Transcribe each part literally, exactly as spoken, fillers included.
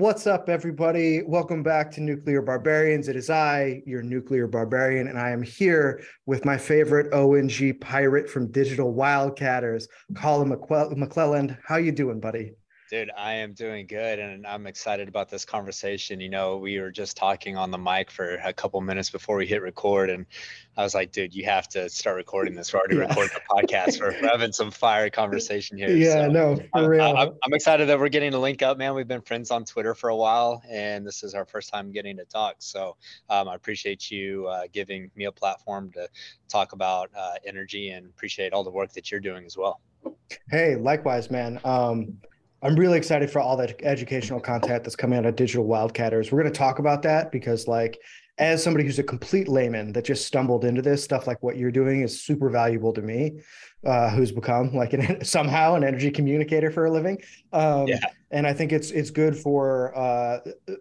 What's up, everybody? Welcome back to Nuclear Barbarians. It is I, your Nuclear Barbarian, and I am here with my favorite O N G pirate from Digital Wildcatters, Colin McClelland. How you doing, buddy? Dude, I am doing good, and I'm excited about this conversation. You know, we were just talking on the mic for a couple minutes before we hit record, and I was like, dude, you have to start recording this. We're already yeah. recording the podcast. We're having some fire conversation here. Yeah, so no, for I'm, real. I'm, I'm excited that we're getting to link up, man. We've been friends on Twitter for a while, and this is our first time getting to talk. So um, I appreciate you uh, giving me a platform to talk about uh, energy, and appreciate all the work that you're doing as well. Hey, likewise, man. Um, I'm really excited for all that educational content that's coming out of Digital Wildcatters. We're going to talk about that because, like, as somebody who's a complete layman that just stumbled into this stuff, like what you're doing is super valuable to me, uh, who's become like an, somehow an energy communicator for a living. Um, yeah. And I think it's it's good for uh,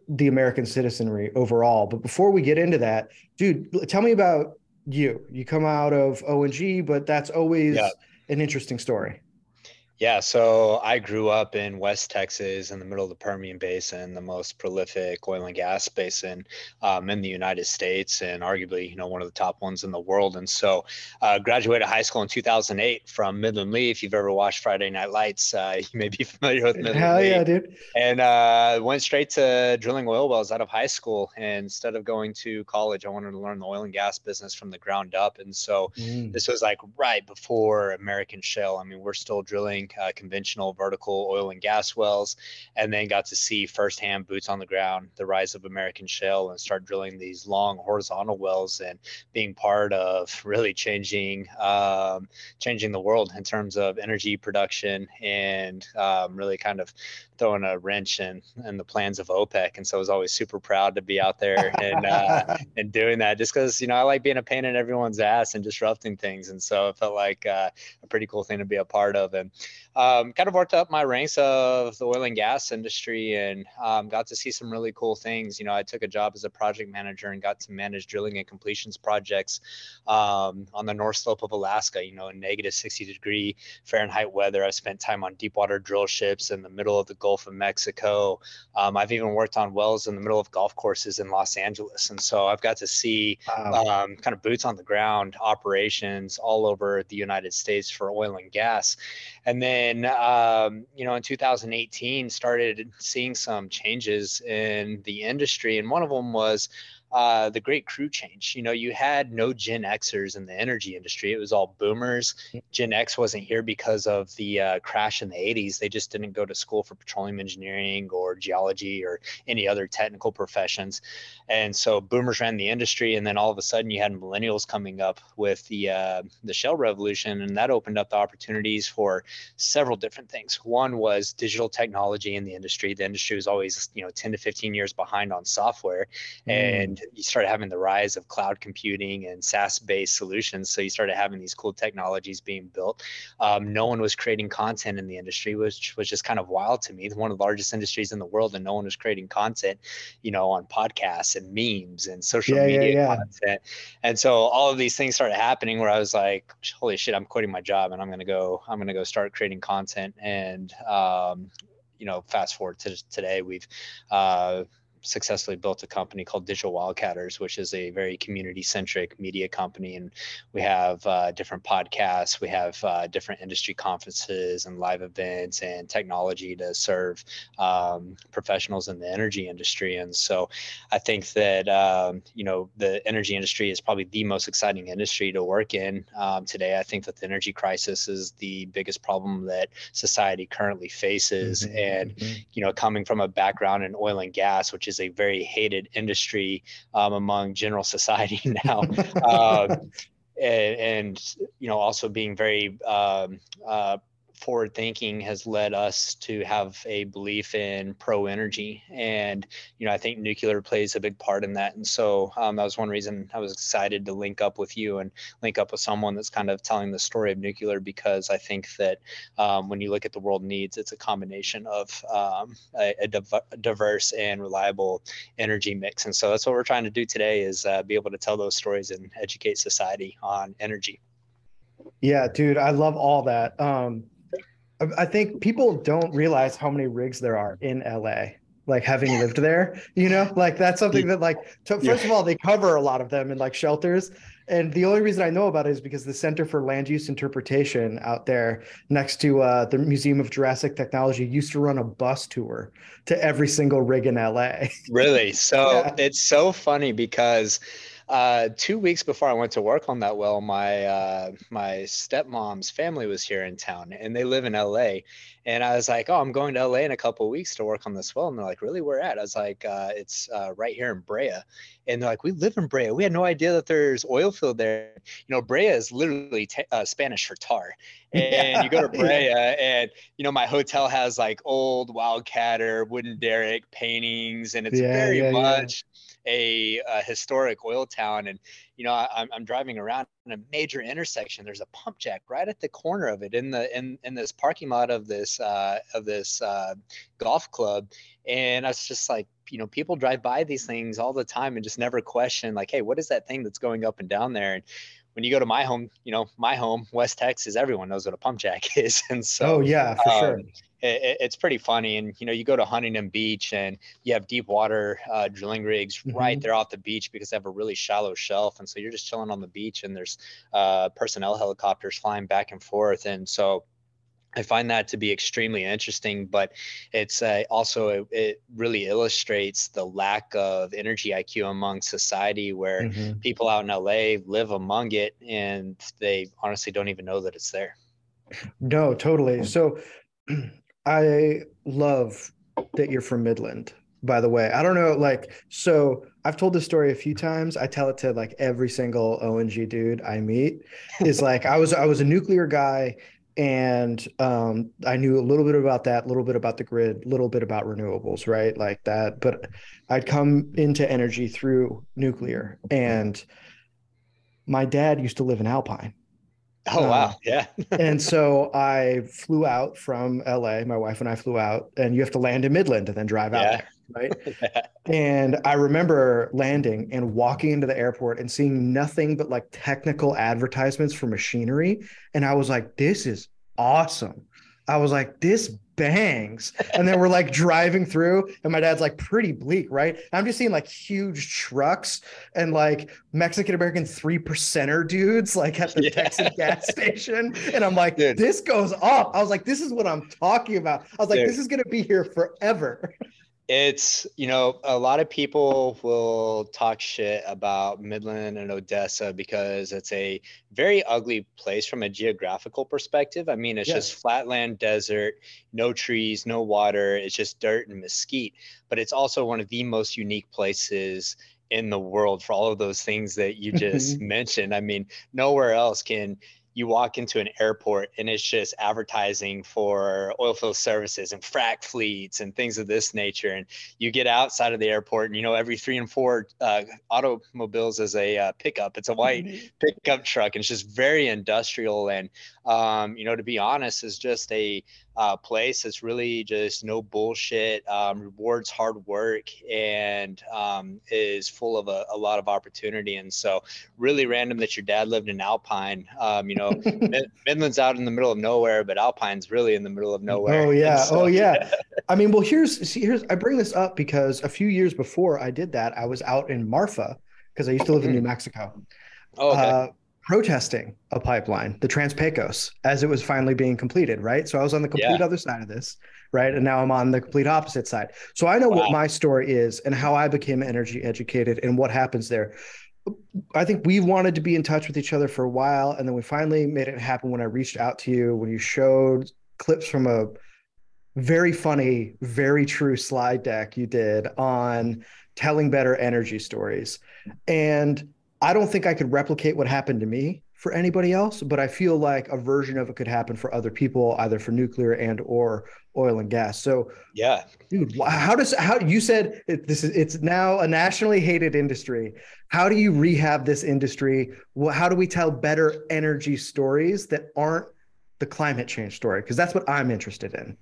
the American citizenry overall. But before we get into that, dude, tell me about you. You come out of O N G, but that's always yeah. an interesting story. Yeah, so I grew up in West Texas in the middle of the Permian Basin, the most prolific oil and gas basin um, in the United States, and arguably, you know, one of the top ones in the world. And so I uh, graduated high school in two thousand eight from Midland Lee. If you've ever watched Friday Night Lights, uh, you may be familiar with Midland Hell Lee. Hell yeah, dude. And uh, went straight to drilling oil wells out of high school. And instead of going to college, I wanted to learn the oil and gas business from the ground up. And so mm. this was like right before American Shale. I mean, we're still drilling Uh, conventional vertical oil and gas wells, and then got to see firsthand, boots on the ground, the rise of American shale, and start drilling these long horizontal wells and being part of really changing um, changing the world in terms of energy production, and um, really kind of throwing a wrench in, in the plans of OPEC. And so I was always super proud to be out there and uh, and doing that, just because, you know, I like being a pain in everyone's ass and disrupting things. And so it felt like uh, a pretty cool thing to be a part of. And Um, kind of worked up my ranks of the oil and gas industry, and um, got to see some really cool things. You know, I took a job as a project manager and got to manage drilling and completions projects um, on the North Slope of Alaska, you know, in negative sixty degree Fahrenheit weather. I spent time on deep water drill ships in the middle of the Gulf of Mexico. Um, I've even worked on wells in the middle of golf courses in Los Angeles. And so I've got to see wow. um, kind of boots on the ground operations all over the United States for oil and gas. And then And, um, you know, in two thousand eighteen, started seeing some changes in the industry. And one of them was uh, the great crew change. You know, you had no Gen Xers in the energy industry. It was all boomers. Gen X wasn't here because of the uh, crash in the eighties. They just didn't go to school for petroleum engineering or geology or any other technical professions. And so boomers ran the industry. And then all of a sudden you had millennials coming up with the, uh, the shale revolution. And that opened up the opportunities for several different things. One was digital technology in the industry. The industry was always, you know, ten to fifteen years behind on software. Mm. And you started having the rise of cloud computing and SaaS-based solutions. So you started having these cool technologies being built. Um, no one was creating content in the industry, which was just kind of wild to me. One of the largest industries in the world, and no one was creating content, you know, on podcasts and memes and social yeah, media yeah, yeah. content. And so all of these things started happening where I was like, holy shit, I'm quitting my job, and I'm going to go, I'm going to go start creating content. And, um, you know, fast forward to today, we've, uh, successfully built a company called Digital Wildcatters, which is a very community-centric media company. And we have uh, different podcasts, we have uh, different industry conferences and live events and technology to serve um, professionals in the energy industry. And so I think that, um, you know, the energy industry is probably the most exciting industry to work in um, today. I think that the energy crisis is the biggest problem that society currently faces. Mm-hmm. And, mm-hmm. you know, coming from a background in oil and gas, which is a very hated industry um, among general society now. um, and, and, you know, also being very um, uh, forward thinking has led us to have a belief in pro energy. And, you know, I think nuclear plays a big part in that. And so um, that was one reason I was excited to link up with you and link up with someone that's kind of telling the story of nuclear, because I think that um, when you look at the world needs, it's a combination of um, a, a div- diverse and reliable energy mix. And so that's what we're trying to do today, is uh, be able to tell those stories and educate society on energy. Yeah, dude, I love all that. Um, I think people don't realize how many rigs there are in L A. like having lived there, you know, like that's something that like, to, first of all, they cover a lot of them in like shelters. And the only reason I know about it is because the Center for Land Use Interpretation out there next to uh, the Museum of Jurassic Technology used to run a bus tour to every single rig in L A. Really? So yeah. It's so funny because uh, two weeks before I went to work on that well, my uh, my stepmom's family was here in town and they live in L A. And I was like, oh, I'm going to L A in a couple of weeks to work on this well. And they're like, really, where at? I was like, uh, it's uh, right here in Brea. And they're like, we live in Brea. We had no idea that there's oil field there. You know, Brea is literally t- uh, Spanish for tar. And yeah. you go to Brea and, you know, my hotel has like old wildcatter, wooden derrick paintings. And it's yeah, very yeah, much yeah. A, a historic oil town. And, you know, I, I'm driving around in a major intersection. There's a pump jack right at the corner of it in the in, in this parking lot of this uh, of this uh, golf club, and I was just like, you know, people drive by these things all the time and just never question, like, hey, what is that thing that's going up and down there? And when you go to my home, you know, my home, West Texas, everyone knows what a pump jack is, and so oh yeah, for um, sure. It, it's pretty funny. And, you know, you go to Huntington Beach and you have deep water uh, drilling rigs mm-hmm. right there off the beach because they have a really shallow shelf. And so you're just chilling on the beach and there's uh, personnel helicopters flying back and forth. And so I find that to be extremely interesting, but it's uh, also, it, it really illustrates the lack of energy I Q among society where mm-hmm. people out in L A live among it and they honestly don't even know that it's there. No, totally. So I love that you're from Midland, by the way. I don't know, like, so I've told this story a few times. I tell it to like every single O N G dude I meet is like, I was, I was a nuclear guy and um, I knew a little bit about that, a little bit about the grid, a little bit about renewables, right? Like that, but I'd come into energy through nuclear and my dad used to live in Alpine. Oh, wow. Um, yeah. And so I flew out from L A. My wife and I flew out and you have to land in Midland and then drive yeah. out there, right? yeah. And I remember landing and walking into the airport and seeing nothing but like technical advertisements for machinery. And I was like, this is awesome. I was like, this bangs. And then we're like driving through and my dad's like pretty bleak, right? And I'm just seeing like huge trucks and like Mexican-American three percenter dudes like at the yeah. Texas gas station. And I'm like, dude, this goes up. I was like, this is what I'm talking about. I was like, dude, this is going to be here forever. It's, you know, a lot of people will talk shit about Midland and Odessa because it's a very ugly place from a geographical perspective. I mean, it's yes. just flatland desert, no trees, no water. It's just dirt and mesquite. But it's also one of the most unique places in the world for all of those things that you just mentioned. I mean, nowhere else can you walk into an airport and it's just advertising for oil field services and frack fleets and things of this nature. And you get outside of the airport and, you know, every three and four uh, automobiles is a uh, pickup. It's a white pickup truck. And it's just very industrial. And, um, you know, to be honest, it's just a uh, place that's really just no bullshit, um, rewards hard work and um, is full of a, a lot of opportunity. And so really random that your dad lived in Alpine, um, you know, Midland's out in the middle of nowhere, but Alpine's really in the middle of nowhere. Oh yeah. So, oh yeah. yeah. I mean, well, here's, see, here's, I bring this up because a few years before I did that, I was out in Marfa because I used to live in New Mexico, oh, okay. uh, protesting a pipeline, the Trans-Pecos, as it was finally being completed. Right. So I was on the complete yeah. other side of this. Right. And now I'm on the complete opposite side. So I know wow. what my story is and how I became energy educated and what happens there. I think we wanted to be in touch with each other for a while. And then we finally made it happen when I reached out to you, when you showed clips from a very funny, very true slide deck you did on telling better energy stories. And I don't think I could replicate what happened to me for anybody else, but I feel like a version of it could happen for other people, either for nuclear and or oil and gas. So yeah, dude, how does, how you said it, this is, it's now a nationally hated industry. How do you rehab this industry? How do we tell better energy stories that aren't the climate change story? Because that's what I'm interested in.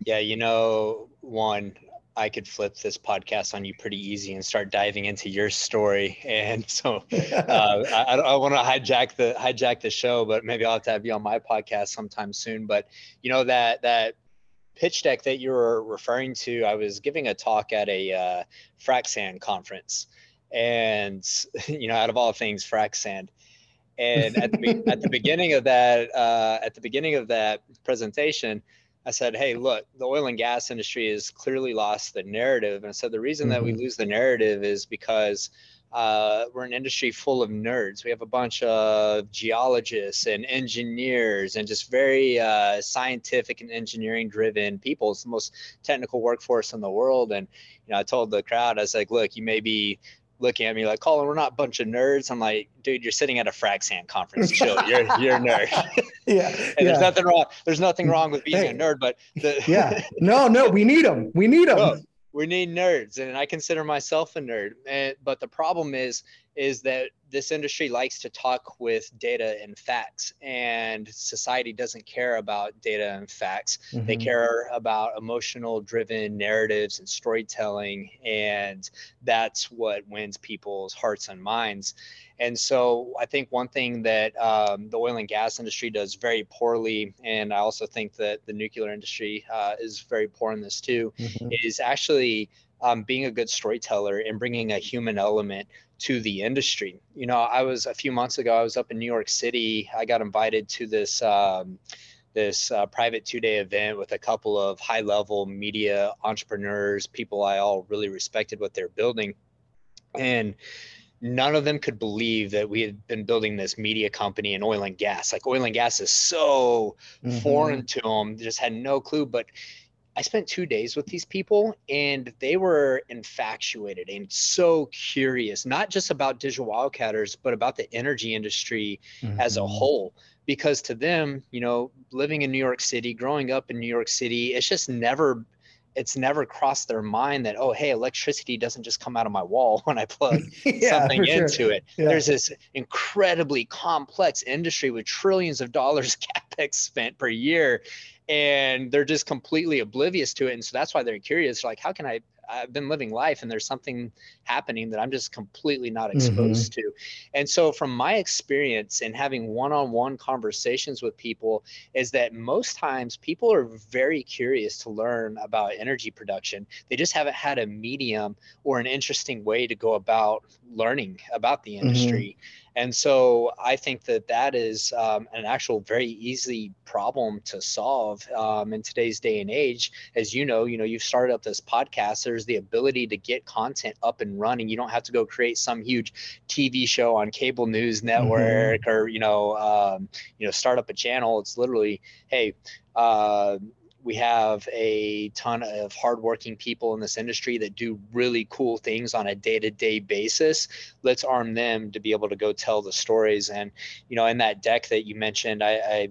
Yeah. You know, one, I could flip this podcast on you pretty easy and start diving into your story. And so uh, I, I want to hijack the hijack the show, but maybe I'll have to have you on my podcast sometime soon. But, you know, that that pitch deck that you were referring to, I was giving a talk at a uh, frac sand conference, and, you know, out of all things, frac sand. And at the, at the beginning of that, uh, at the beginning of that presentation, I said, hey, look, the oil and gas industry has clearly lost the narrative. And I said, the reason mm-hmm. that we lose the narrative is because uh, we're an industry full of nerds. We have a bunch of geologists and engineers and just very uh, scientific and engineering driven people. It's the most technical workforce in the world. And, you know, I told the crowd, I was like, look, you may be looking at me like, Colin, we're not a bunch of nerds. I'm like, dude, you're sitting at a frac sand conference. Chill, you're you're a nerd. Yeah, and yeah. there's nothing wrong. There's nothing wrong with being hey. a nerd, but the yeah, no, no, we need them. We need them. No, we need nerds, and I consider myself a nerd. And but the problem is, is that this industry likes to talk with data and facts, and society doesn't care about data and facts. Mm-hmm. They care about emotional-driven narratives and storytelling, and that's what wins people's hearts and minds. And so I think one thing that um, the oil and gas industry does very poorly, and I also think that the nuclear industry uh, is very poor in this too, mm-hmm. is actually um, being a good storyteller and bringing a human element to the industry. You know, I was a few months ago, I was up in New York City. I got invited to this um, this uh, private two-day event with a couple of high-level media entrepreneurs, people I all really respected what they're building. And none of them could believe that we had been building this media company in oil and gas. Like, oil and gas is so mm-hmm. foreign to them. They just had no clue. But I spent two days with these people, and they were infatuated and so curious, not just about Digital Wildcatters, but about the energy industry mm-hmm. as a whole. Because to them, you know, living in New York City, growing up in New York City, it's just never, it's never crossed their mind that, oh, hey, electricity doesn't just come out of my wall when I plug yeah, something into sure. it. Yeah. There's this incredibly complex industry with trillions of dollars capex spent per year, and they're just completely oblivious to it. And so that's why they're curious. Like, how can I, I've been living life and there's something happening that I'm just completely not exposed mm-hmm. to. And so from my experience in having one-on-one conversations with people is that most times people are very curious to learn about energy production. They just haven't had a medium or an interesting way to go about learning about the industry. Mm-hmm. And so I think that that is um, an actual very easy problem to solve um, in today's day and age. As you know, you know, you've started up this podcast. There's the ability to get content up and running. You don't have to go create some huge T V show on cable news network mm-hmm. or, you know, um, you know, start up a channel. It's literally, hey, uh, we have a ton of hardworking people in this industry that do really cool things on a day-to-day basis. Let's arm them to be able to go tell the stories. And, you know, in that deck that you mentioned, I, I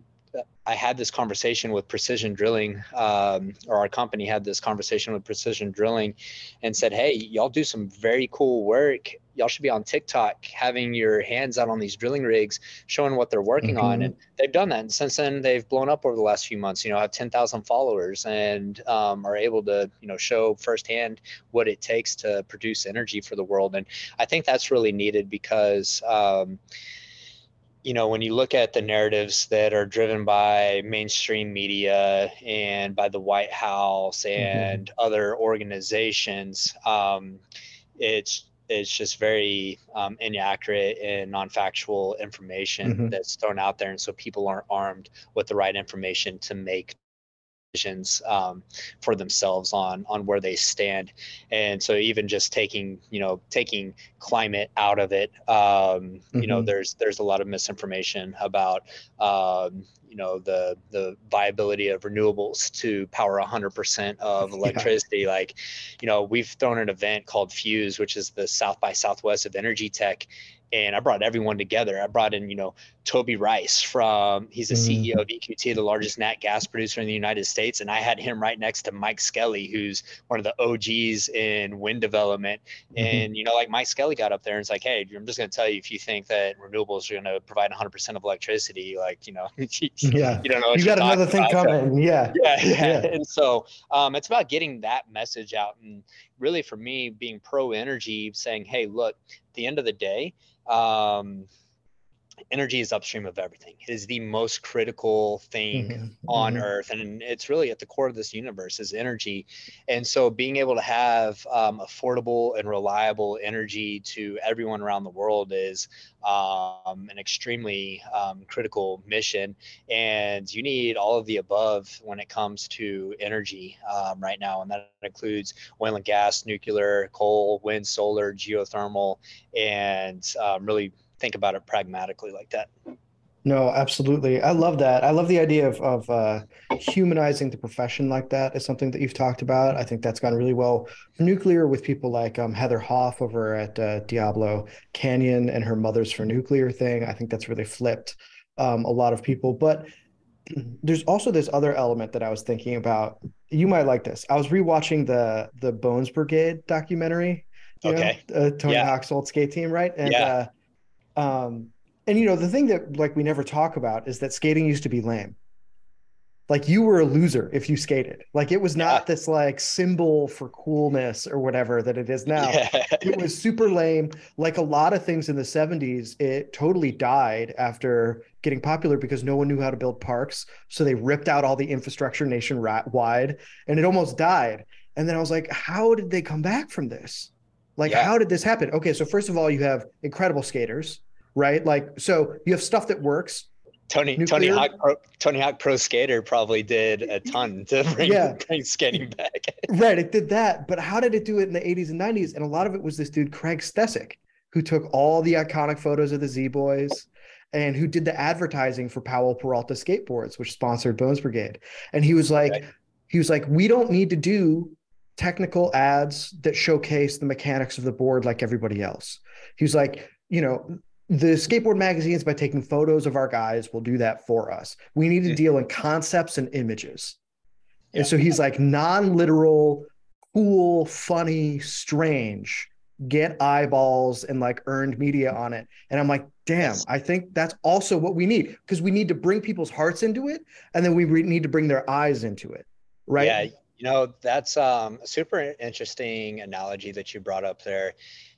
I had this conversation with Precision Drilling, um, or our company had this conversation with Precision Drilling and said, hey, y'all do some very cool work. Y'all should be on TikTok, having your hands out on these drilling rigs, showing what they're working mm-hmm. on. And they've done that. And since then, they've blown up over the last few months, you know, have ten thousand followers and um, are able to, you know, show firsthand what it takes to produce energy for the world. And I think that's really needed because, um, you know, when you look at the narratives that are driven by mainstream media and by the White House and mm-hmm. other organizations, um, it's it's just very um, inaccurate and non-factual information mm-hmm. that's thrown out there. And so people aren't armed with the right information to make decisions um, for themselves on on where they stand. And so even just taking, you know, taking climate out of it, um, mm-hmm. you know, there's there's a lot of misinformation about, um, you know, the the viability of renewables to power one hundred percent of electricity. Yeah. Like, you know, we've thrown an event called Fuse, which is the South by Southwest of energy tech. And I brought everyone together. I brought in, you know, Toby Rice from, he's the mm. C E O of E Q T, the largest nat gas producer in the United States. And I had him right next to Mike Skelly, who's one of the O Gs in wind development. Mm-hmm. And, you know, like Mike Skelly got up there and it's like, hey, I'm just going to tell you, if you think that renewables are going to provide one hundred percent of electricity, like, you know, yeah. you don't know what you got another thing about, coming. But, yeah. Yeah, yeah. Yeah. And so um, it's about getting that message out. And really for me, being pro energy, saying, hey, look, at the end of the day, um energy is upstream of everything. It is the most critical thing mm-hmm. on mm-hmm. earth. And it's really at the core of this universe is energy. And so being able to have um, affordable and reliable energy to everyone around the world is um, an extremely um, critical mission. And you need all of the above when it comes to energy um, right now. And that includes oil and gas, nuclear, coal, wind, solar, geothermal, and um, really think about it pragmatically like that. No, absolutely. I love that. I love the idea of, of uh, humanizing the profession like that is something that you've talked about. I think that's gone really well for nuclear with people like um, Heather Hoff over at uh, Diablo Canyon and her Mothers for Nuclear thing. I think that's really flipped um, a lot of people. But there's also this other element that I was thinking about. You might like this. I was rewatching the the Bones Brigade documentary. Okay. Know, uh, Tony yeah. Hawk's old skate team, right? And, yeah. Uh, Um, and, you know, the thing that like we never talk about is that skating used to be lame. Like you were a loser if you skated. Like it was not yeah. this like symbol for coolness or whatever that it is now. Yeah. It was super lame. Like a lot of things in the seventies, it totally died after getting popular because no one knew how to build parks. So they ripped out all the infrastructure nationwide and it almost died. And then I was like, how did they come back from this? Like, yeah. how did this happen? Okay, so first of all, you have incredible skaters, right? Like, so you have stuff that works. Tony Nuclear. Tony Hawk Pro, Tony Hawk Pro Skater probably did a ton to bring, yeah. bring skating back. Right, it did that. But how did it do it in the eighties and nineties? And a lot of it was this dude, Craig Stesik, who took all the iconic photos of the Z-Boys and who did the advertising for Powell Peralta Skateboards, which sponsored Bones Brigade. And he was like, right. he was like, we don't need to do technical ads that showcase the mechanics of the board like everybody else. He was like, you know, the skateboard magazines, by taking photos of our guys, will do that for us. We need to deal in concepts and images. Yeah. And so he's like, non-literal, cool, funny, strange, get eyeballs and like earned media on it. And I'm like, damn, I think that's also what we need, because we need to bring people's hearts into it. And then we re- need to bring their eyes into it. Right. Yeah. You know, that's um, a super interesting analogy that you brought up there.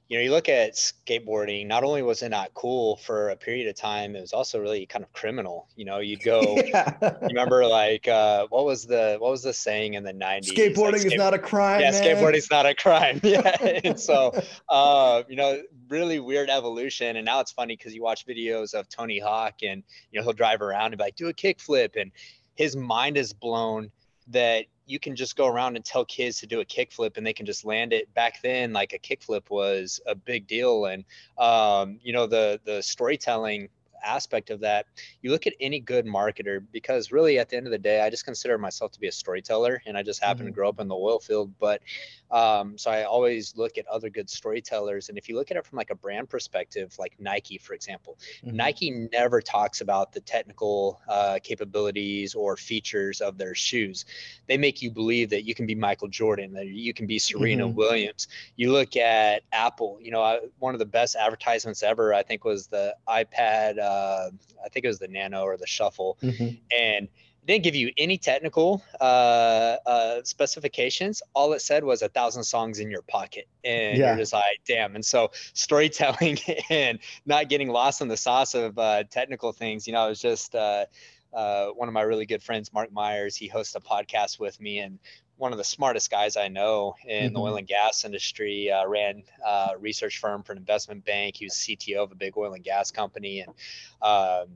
You know, you look at skateboarding, not only was it not cool for a period of time, it was also really kind of criminal. You know, you'd go, yeah. remember like, uh, what was the, what was the saying in the nineties? Skateboarding like, skate- is not a crime. Yeah, man. Skateboarding's not a crime. Yeah. And so, uh, you know, really weird evolution. And now it's funny because you watch videos of Tony Hawk and, you know, he'll drive around and be like, do a kickflip. And his mind is blown that you can just go around and tell kids to do a kickflip and they can just land it. Back then, like a kickflip was a big deal. And, um, you know, the, the storytelling aspect of that, you look at any good marketer, because really at the end of the day, I just consider myself to be a storyteller, and I just happen mm-hmm. to grow up in the oil field. But um, so I always look at other good storytellers. And if you look at it from like a brand perspective, like Nike, for example, mm-hmm. Nike never talks about the technical uh, capabilities or features of their shoes. They make you believe that you can be Michael Jordan, that you can be Serena mm-hmm. Williams. You look at Apple, you know, I, one of the best advertisements ever, I think, was the iPad. Uh, Uh, I think it was the Nano or the Shuffle, mm-hmm. and it didn't give you any technical uh, uh, specifications. All it said was a thousand songs in your pocket, and yeah. you're just like, damn. And so storytelling and not getting lost in the sauce of uh, technical things, you know, it was just uh, uh, one of my really good friends, Mark Myers, he hosts a podcast with me, and one of the smartest guys I know in mm-hmm. the oil and gas industry, uh, ran a uh, research firm for an investment bank. He was C T O of a big oil and gas company. And um,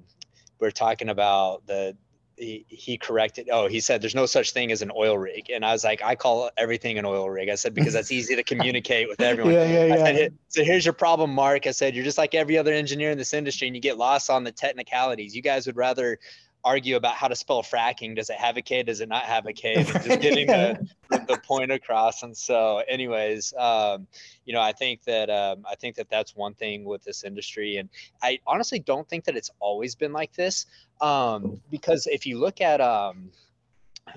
we're talking about the, he, he corrected, oh, he said, there's no such thing as an oil rig. And I was like, I call everything an oil rig. I said, because that's easy to communicate with everyone. Yeah, yeah, yeah. I said, so here's your problem, Mark. I said, you're just like every other engineer in this industry, and you get lost on the technicalities. You guys would rather argue about how to spell fracking. Does it have a K? Does it not have a K? Right, just getting yeah. the, the point across. And so anyways, um, you know, I think that, um, I think that that's one thing with this industry. And I honestly don't think that it's always been like this. Um, because if you look at, um,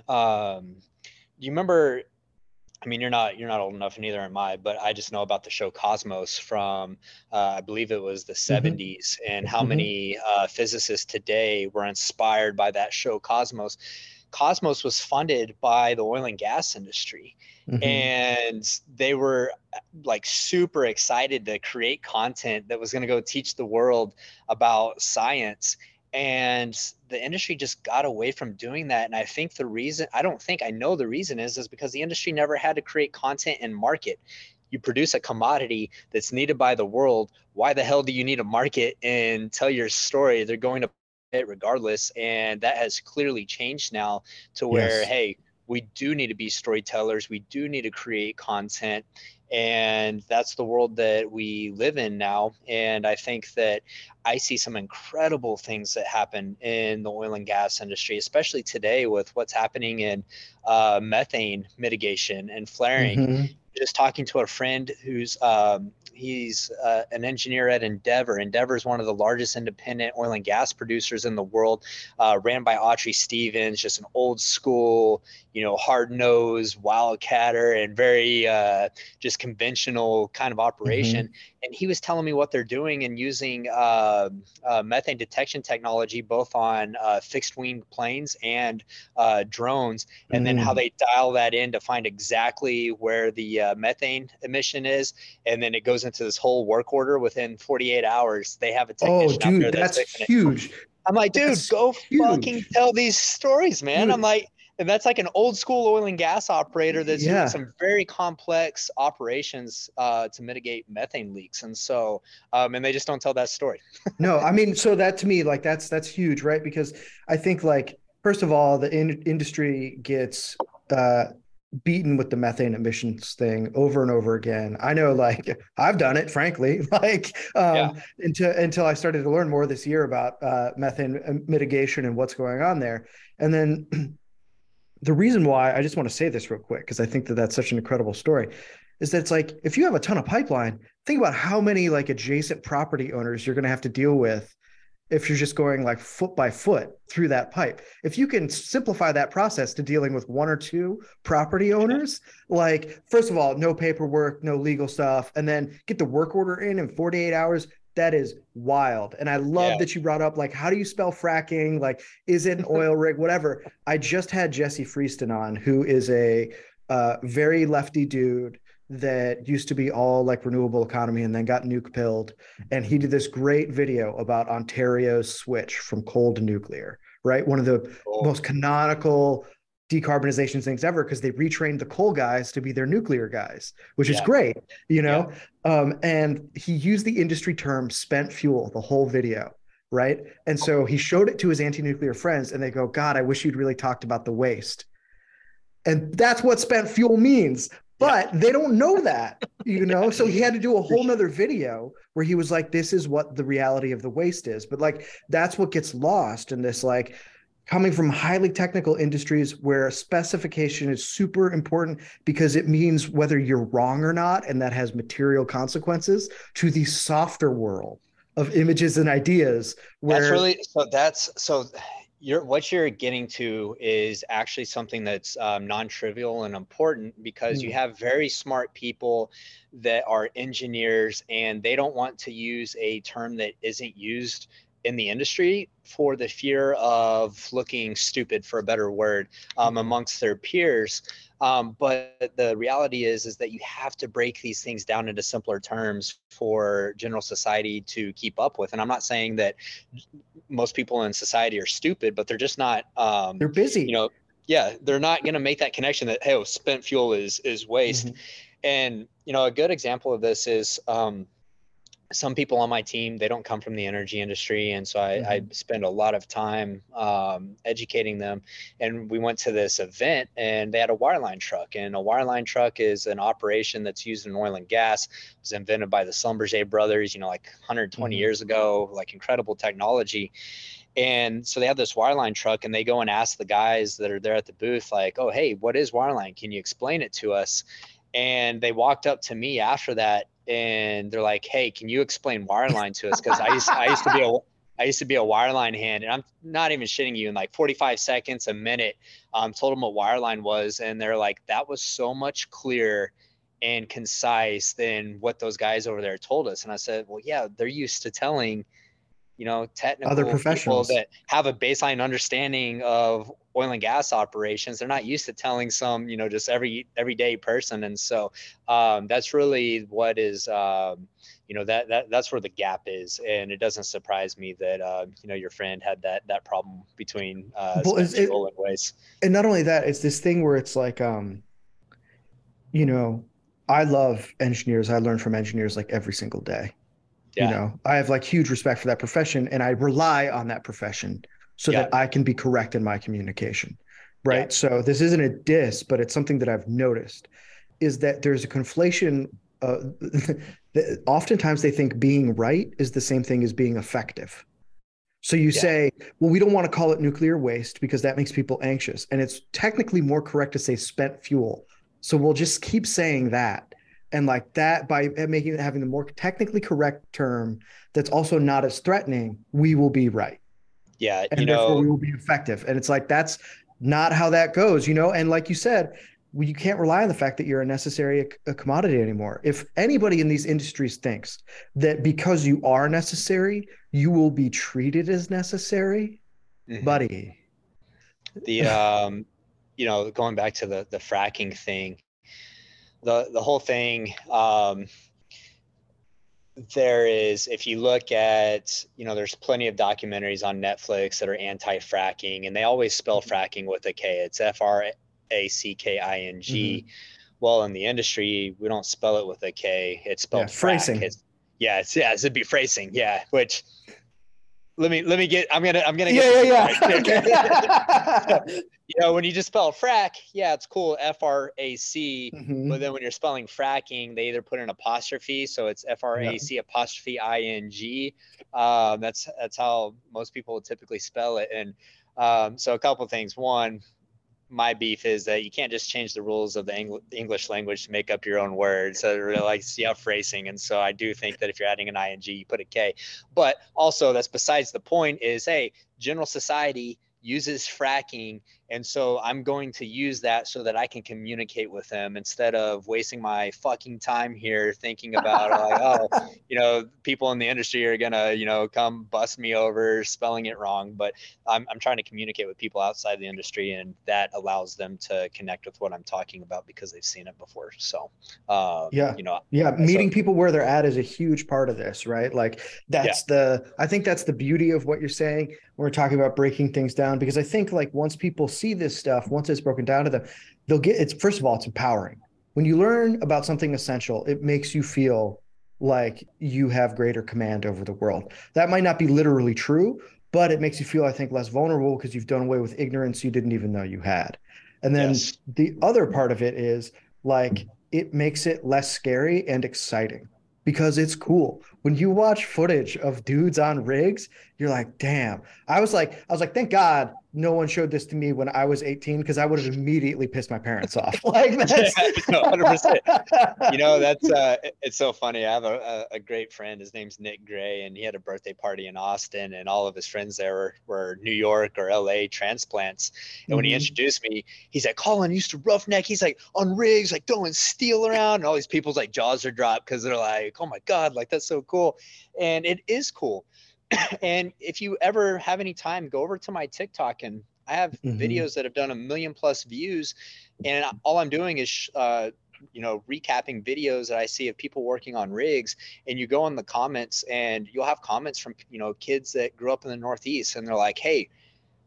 um, you remember, I mean, you're not, you're not old enough, neither am I, but I just know about the show Cosmos from, uh, I believe it was the mm-hmm. seventies, and how mm-hmm. many uh, physicists today were inspired by that show Cosmos. Cosmos was funded by the oil and gas industry. Mm-hmm. And they were like super excited to create content that was going to go teach the world about science. And the industry just got away from doing that. And I think the reason, I don't think I know the reason is, is because the industry never had to create content and market. You produce a commodity that's needed by the world. Why the hell do you need to market and tell your story? They're going to it regardless. And that has clearly changed now to where, yes. Hey, we do need to be storytellers. We do need to create content. And that's the world that we live in now. And I think that I see some incredible things that happen in the oil and gas industry, especially today with what's happening in uh, methane mitigation and flaring. Mm-hmm. Just talking to a friend who's um, he's uh, an engineer at Endeavor. Endeavor is one of the largest independent oil and gas producers in the world, uh, ran by Autry Stevens, just an old school, you know, hard-nosed wildcatter and very uh, just conventional kind of operation. Mm-hmm. And he was telling me what they're doing and using uh, uh, methane detection technology, both on uh, fixed-wing planes and uh, drones, and mm-hmm. then how they dial that in to find exactly where the uh, methane emission is, and then it goes into this whole work order within forty-eight hours. They have a technician. Oh, dude, out there that's, that's huge. I'm like, dude, that's go huge. Fucking tell these stories, man. Dude. I'm like, and that's like an old school oil and gas operator that's yeah. doing some very complex operations uh, to mitigate methane leaks. And so, um, and they just don't tell that story. No, I mean, so that to me, like that's, that's huge, right? Because I think like, first of all, the in- industry gets uh, beaten with the methane emissions thing over and over again. I know, like I've done it, frankly, like um, yeah. until, until I started to learn more this year about uh, methane mitigation and what's going on there. And then the reason why I just want to say this real quick, because I think that that's such an incredible story, is that it's like, if you have a ton of pipeline, think about how many like adjacent property owners you're going to have to deal with if you're just going like foot by foot through that pipe. If you can simplify that process to dealing with one or two property owners, like, first of all, no paperwork, no legal stuff, and then get the work order in in forty-eight hours. That is wild. And I love yeah. that you brought up, like, how do you spell fracking? Like, is it an oil rig? Whatever. I just had Jesse Freeston on, who is a uh, very lefty dude that used to be all like renewable economy and then got nuke pilled. And he did this great video about Ontario's switch from coal to nuclear, right? One of the cool. most canonical decarbonization things ever, because they retrained the coal guys to be their nuclear guys, which yeah. is great, you know? Yeah. Um, and he used the industry term spent fuel the whole video, right? And so he showed it to his anti-nuclear friends and they go, God, I wish you'd really talked about the waste. And that's what spent fuel means, but yeah. they don't know that, you know? So he had to do a whole nother video where he was like, this is what the reality of the waste is. But like, that's what gets lost in this, like, coming from highly technical industries where specification is super important because it means whether you're wrong or not, and that has material consequences, to the softer world of images and ideas. Where that's really, so that's, so you're, what you're getting to is actually something that's um, non-trivial and important, because mm. you have very smart people that are engineers and they don't want to use a term that isn't used in the industry for the fear of looking stupid, for a better word, um, amongst their peers. Um, but the reality is, is that you have to break these things down into simpler terms for general society to keep up with. And I'm not saying that most people in society are stupid, but they're just not, um, they're busy, you know, yeah, they're not going to make that connection that, hey, oh, spent fuel is, is waste. Mm-hmm. And, you know, a good example of this is, um, some people on my team, they don't come from the energy industry. And so I, mm-hmm. I spend a lot of time um, educating them. And we went to this event and they had a wireline truck. And a wireline truck is an operation that's used in oil and gas. It was invented by the Schlumberger brothers, you know, like one hundred twenty mm-hmm. years ago, like incredible technology. And so they have this wireline truck and they go and ask the guys that are there at the booth, like, oh, hey, what is wireline? Can you explain it to us? And they walked up to me after that and they're like, hey, can you explain wireline to us? Because I used, I used to be a, I used to be a wireline hand, and I'm not even shitting you. In like forty-five seconds, a minute, um, told them what wireline was, and they're like, that was so much clearer and concise than what those guys over there told us. And I said, well, yeah, they're used to telling you know, technical other professionals that have a baseline understanding of oil and gas operations. They're not used to telling some, you know, just every everyday person. And so um, that's really what is, um, you know, that, that that's where the gap is. And it doesn't surprise me that, uh, you know, your friend had that that problem between uh, well, it, oil and waste. And not only that, it's this thing where it's like, um, you know, I love engineers. I learn from engineers like every single day. Yeah. You know, I have like huge respect for that profession, and I rely on that profession so yeah. that I can be correct in my communication. Right. Yeah. So this isn't a diss, but it's something that I've noticed is that there's a conflation. Uh, that oftentimes they think being right is the same thing as being effective. So you yeah. say, well, we don't want to call it nuclear waste because that makes people anxious. And it's technically more correct to say spent fuel. So we'll just keep saying that. And like that, by making it having the more technically correct term that's also not as threatening, we will be right. Yeah. And you therefore know, we will be effective. And it's like, that's not how that goes, you know? And like you said, well, you can't rely on the fact that you're a necessary a commodity anymore. If anybody in these industries thinks that because you are necessary, you will be treated as necessary, mm-hmm. buddy. The, um, you know, going back to the the fracking thing, The the whole thing, um, there is, if you look at, you know, there's plenty of documentaries on Netflix that are anti-fracking, and they always spell fracking with a K. It's F R A C K I N G. Mm-hmm. Well, in the industry, we don't spell it with a K. It's spelled yeah, fracking. It's, yeah, it's, yeah, it'd be phrasing. Yeah, which... Let me, let me get, I'm going to, I'm going to get, yeah, yeah, yeah. Right. Okay. You know, when you just spell frack, yeah, it's cool. F R A C, mm-hmm. But then when you're spelling fracking, they either put an apostrophe. So it's F R A C yeah. apostrophe I N G. Um, that's, that's how most people would typically spell it. And um, so a couple of things. One, my beef is that you can't just change the rules of the Eng- English language to make up your own words. I really like to see how phrasing. And so I do think that if you're adding an I N G, you put a K. But also that's besides the point is, hey, general society uses fracking. And so I'm going to use that so that I can communicate with them instead of wasting my fucking time here thinking about, like, oh, you know, people in the industry are going to, you know, come bust me over spelling it wrong. But I'm, I'm trying to communicate with people outside the industry, and that allows them to connect with what I'm talking about because they've seen it before. So, uh, yeah, you know, yeah. Meeting so, people where they're at is a huge part of this, right? Like that's yeah. the, I think that's the beauty of what you're saying. We're talking about breaking things down because I think like once people see this stuff, once it's broken down to them, they'll get it's first of all, it's empowering. When you learn about something essential, it makes you feel like you have greater command over the world. That might not be literally true, but it makes you feel, I think, less vulnerable because you've done away with ignorance you didn't even know you had. And then yes. the other part of it is like it makes it less scary and exciting because it's cool. When you watch footage of dudes on rigs, you're like, damn. I was like, I was like, thank God no one showed this to me when I was eighteen, because I would have immediately pissed my parents off. Like that's yeah, no, one hundred percent. You know, that's uh, it's so funny. I have a, a great friend. His name's Nick Gray, and he had a birthday party in Austin, and all of his friends there were, were New York or L A transplants. And mm-hmm. when he introduced me, he's like, Colin used to roughneck. He's like on rigs, like throwing steel around, and all these people's like jaws are dropped because they're like, oh my God, like that's so cool. And it is cool. And if you ever have any time, go over to my TikTok, and I have mm-hmm. videos that have done a million plus views. And all I'm doing is, sh- uh, you know, recapping videos that I see of people working on rigs. And you go in the comments and you'll have comments from, you know, kids that grew up in the Northeast, and they're like, hey,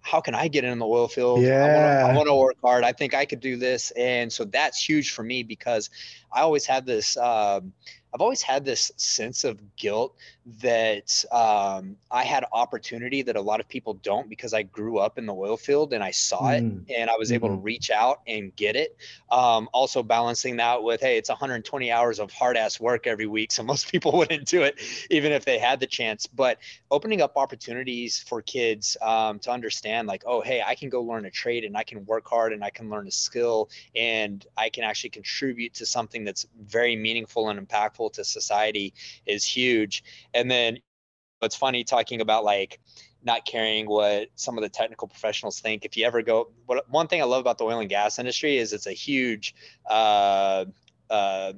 how can I get in the oil field? Yeah. I want to work hard. I think I could do this. And so that's huge for me because I always had this, um, I've always had this sense of guilt that um, I had opportunity that a lot of people don't, because I grew up in the oil field and I saw it mm. and I was mm-hmm. able to reach out and get it. Um, also balancing that with, hey, it's one hundred twenty hours of hard ass work every week. So most people wouldn't do it even if they had the chance, but opening up opportunities for kids um, to understand like, oh, hey, I can go learn a trade and I can work hard and I can learn a skill and I can actually contribute to something that's very meaningful and impactful to society is huge. And then it's funny talking about like not caring what some of the technical professionals think. If you ever go, what one thing I love about the oil and gas industry is it's a huge uh uh,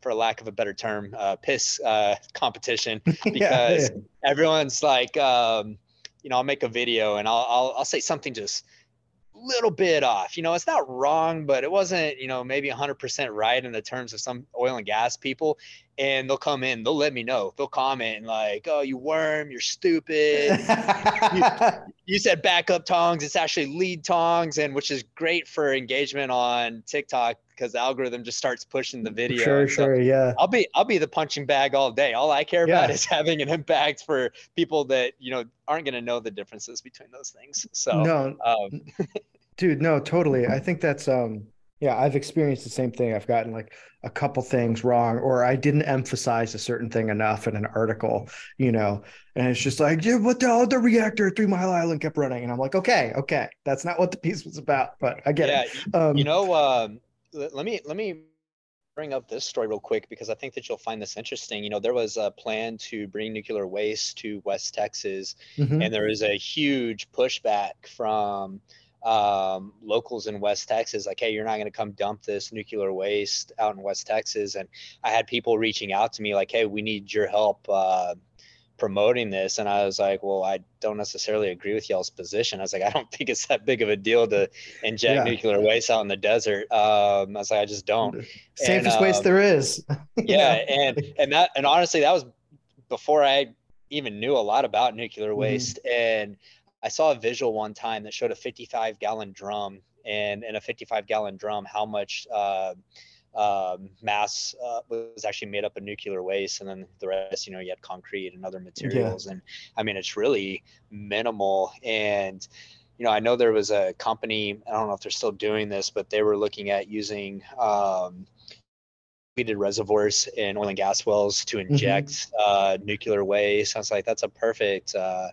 for lack of a better term, uh, piss uh, competition, because yeah, yeah. everyone's like, um, you know, I'll make a video and I'll, I'll, I'll say something just little bit off, you know, it's not wrong, but it wasn't, you know, maybe one hundred percent right in the terms of some oil and gas people. And they'll come in, they'll let me know, they'll comment and like, oh, you worm, you're stupid. you, you said backup tongs, it's actually lead tongs, and which is great for engagement on TikTok because the algorithm just starts pushing the video. Sure, so sure, yeah. I'll be I'll be the punching bag all day. All I care yeah. about is having an impact for people that, you know, aren't going to know the differences between those things. So no, um, dude, no, totally. I think that's um. Yeah, I've experienced the same thing. I've gotten like a couple things wrong, or I didn't emphasize a certain thing enough in an article, you know, and it's just like, yeah, what the hell? The reactor at Three Mile Island kept running. And I'm like, okay, okay, that's not what the piece was about, but I get yeah, it. Um, you know, um, let me let me bring up this story real quick, because I think that you'll find this interesting. You know, there was a plan to bring nuclear waste to West Texas, mm-hmm. and there was a huge pushback from um locals in West Texas, like, hey, you're not going to come dump this nuclear waste out in West Texas. And I had people reaching out to me like, hey, we need your help uh promoting this. And I was like, well, I don't necessarily agree with y'all's position. I was like, I don't think it's that big of a deal to inject yeah. nuclear waste out in the desert. um I was like, I just don't. Safest um, waste there is. yeah and and that and honestly, that was before I even knew a lot about nuclear waste. mm. And I saw a visual one time that showed a fifty-five gallon drum, and in a fifty-five gallon drum, how much uh, uh, mass uh, was actually made up of nuclear waste. And then the rest, you know, you had concrete and other materials. Yeah. And I mean, it's really minimal. And, you know, I know there was a company, I don't know if they're still doing this, but they were looking at using um, depleted reservoirs in oil and gas wells to inject mm-hmm. uh, nuclear waste. I was like, that's a perfect, uh,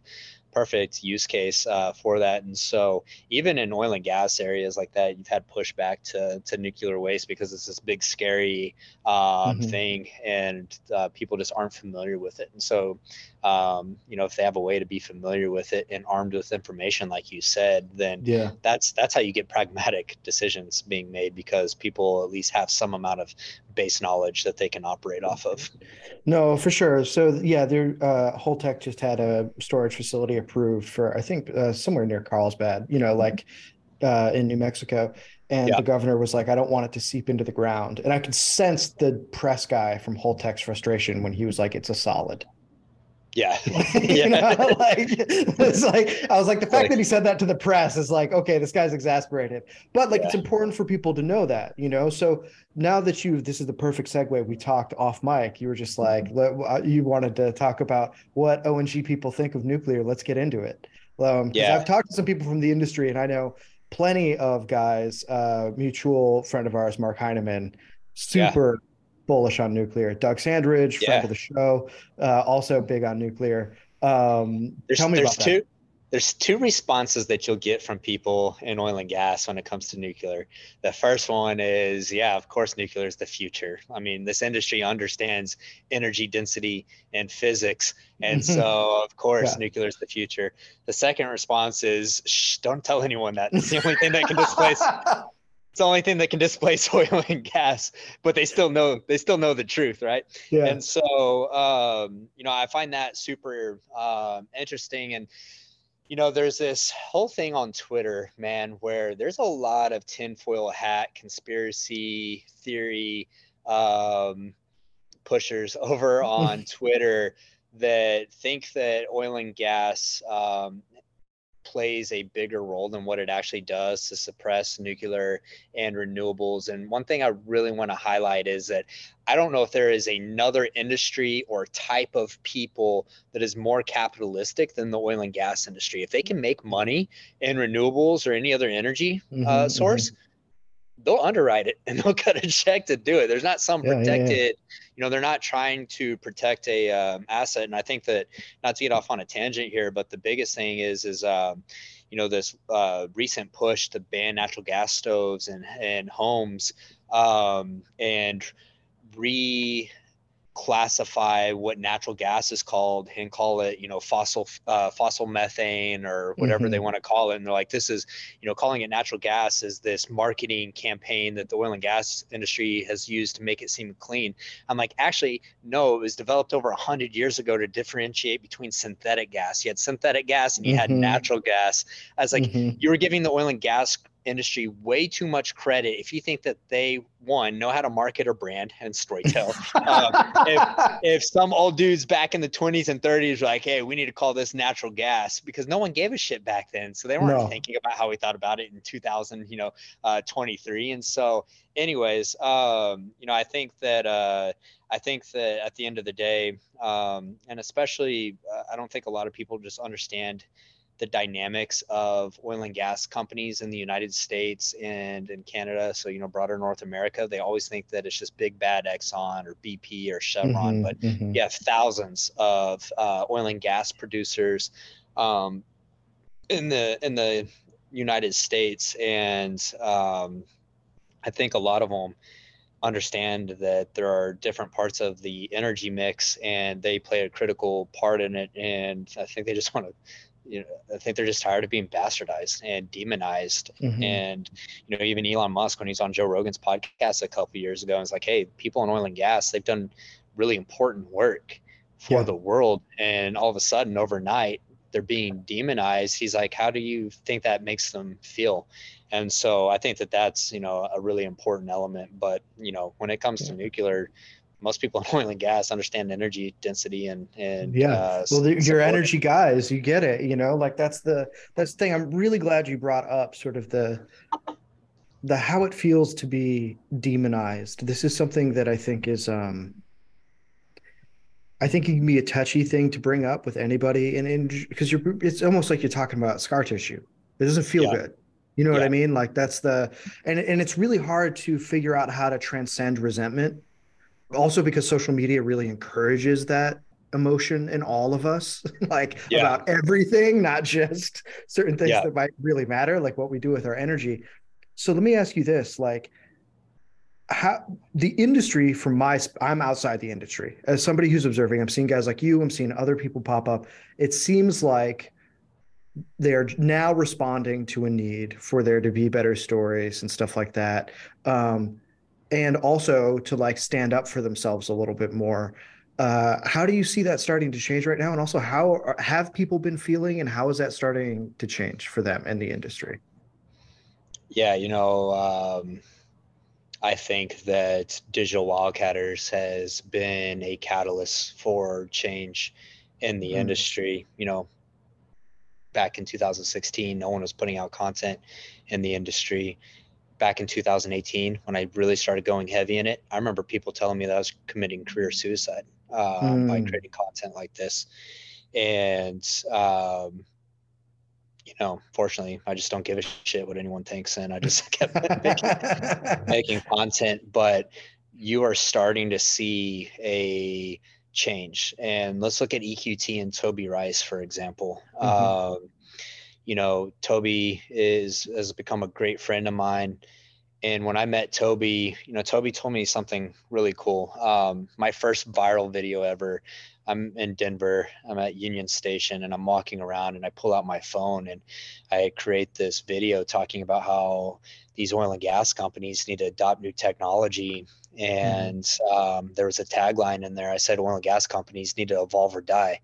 perfect use case uh, for that. And so even in oil and gas areas like that, you've had pushback to, to nuclear waste because it's this big, scary um, mm-hmm. thing, and uh, people just aren't familiar with it. And so, um, you know, if they have a way to be familiar with it and armed with information, like you said, then yeah. that's, that's how you get pragmatic decisions being made, because people at least have some amount of base knowledge that they can operate off of. No, for sure. So yeah, there, uh, Holtec just had a storage facility approved for, I think, uh, somewhere near Carlsbad, you know, like uh, in New Mexico. And yeah. the governor was like, I don't want it to seep into the ground. And I could sense the press guy from Holtec's frustration when he was like, it's a solid. Yeah. yeah. You know, like, it's like, I was like, the fact like, that he said that to the press is like, okay, this guy's exasperated, but like, yeah. it's important for people to know that, you know? So now that you, this is the perfect segue. We talked off mic. You were just like, mm-hmm. you wanted to talk about what O N G people think of nuclear. Let's get into it. Um, yeah. I've talked to some people from the industry, and I know plenty of guys, uh, mutual friend of ours, Mark Heineman, super yeah. bullish on nuclear. Doug Sandridge, friend yeah. of the show, uh, also big on nuclear. Um, there's, tell me there's about two, that. There's two responses that you'll get from people in oil and gas when it comes to nuclear. The first one is, yeah, of course, nuclear is the future. I mean, this industry understands energy density and physics. And so, of course, yeah. nuclear is the future. The second response is, shh, don't tell anyone that. It's the only thing that can displace the only thing that can displace oil and gas, but they still know they still know the truth, right? Yeah. And so um you know, I find that super um interesting. And you know, there's this whole thing on Twitter, man, where there's a lot of tinfoil hat conspiracy theory um pushers over on Twitter that think that oil and gas um plays a bigger role than what it actually does to suppress nuclear and renewables. And one thing I really want to highlight is that I don't know if there is another industry or type of people that is more capitalistic than the oil and gas industry. If they can make money in renewables or any other energy mm-hmm, uh, source, mm-hmm. they'll underwrite it and they'll cut a check to do it. There's not some yeah, protected, yeah, yeah. you know, they're not trying to protect a um, asset. And I think that, not to get off on a tangent here, but the biggest thing is, is, um, you know, this uh, recent push to ban natural gas stoves and, and homes um, and re classify what natural gas is called and call it, you know, fossil, uh, fossil methane or whatever mm-hmm. they want to call it. And they're like, this is, you know, calling it natural gas is this marketing campaign that the oil and gas industry has used to make it seem clean. I'm like, actually, no, it was developed over a hundred years ago to differentiate between synthetic gas. You had synthetic gas and you mm-hmm. had natural gas. I was like, mm-hmm. you were giving the oil and gas industry way too much credit if you think that they, one, know how to market or brand and storytell. um, if, if some old dudes back in the twenties and thirties were like, hey, we need to call this natural gas, because no one gave a shit back then, so they weren't no. thinking about how we thought about it in two thousand, you know, uh, twenty-three. And so anyways, um, you know, I think that uh, I think that at the end of the day, um, and especially uh, I don't think a lot of people just understand the dynamics of oil and gas companies in the United States and in Canada. So, you know, broader North America, they always think that it's just big bad Exxon or B P or Chevron, mm-hmm, but mm-hmm. you have thousands of uh, oil and gas producers um, in the, in the United States. And um, I think a lot of them understand that there are different parts of the energy mix and they play a critical part in it. And I think they just want to, you know, I think they're just tired of being bastardized and demonized. Mm-hmm. And, you know, even Elon Musk, when he's on Joe Rogan's podcast a couple of years ago, it's like, hey, people in oil and gas, they've done really important work for yeah. the world. And all of a sudden overnight they're being demonized. He's like, how do you think that makes them feel? And so I think that that's, you know, a really important element. But, you know, when it comes yeah. to nuclear, most people in oil and gas understand energy density and, and, yeah. Uh, well, you're support. Energy guys, you get it, you know, like that's the, that's the thing. I'm really glad you brought up sort of the, the, how it feels to be demonized. This is something that I think is, um, I think it can be a touchy thing to bring up with anybody. And in, because you're, it's almost like you're talking about scar tissue. It doesn't feel yeah. good. You know yeah. what I mean? Like that's the, and and it's really hard to figure out how to transcend resentment. Also because social media really encourages that emotion in all of us, like yeah. about everything, not just certain things yeah. that might really matter, like what we do with our energy. So let me ask you this, like how the industry from my, I'm outside the industry. As somebody who's observing, I'm seeing guys like you, I'm seeing other people pop up. It seems like they're now responding to a need for there to be better stories and stuff like that. Um, and also to like stand up for themselves a little bit more. Uh, how do you see that starting to change right now? And also how are, have people been feeling and how is that starting to change for them in the industry? Yeah, you know, um, I think that Digital Wildcatters has been a catalyst for change in the mm-hmm. industry. You know, back in two thousand sixteen, no one was putting out content in the industry. Back in two thousand eighteen, when I really started going heavy in it, I remember people telling me that I was committing career suicide uh, mm. by creating content like this. And, um, you know, fortunately, I just don't give a shit what anyone thinks. And I just kept making, making content. But you are starting to see a change. And let's look at E Q T and Toby Rice, for example. Mm-hmm. Um, You know, Toby is has become a great friend of mine. And when I met Toby, you know, Toby told me something really cool. Um, my first viral video ever, I'm in Denver, I'm at Union Station, and I'm walking around and I pull out my phone and I create this video talking about how these oil and gas companies need to adopt new technology. And mm-hmm. um, there was a tagline in there. I said, oil and gas companies need to evolve or die.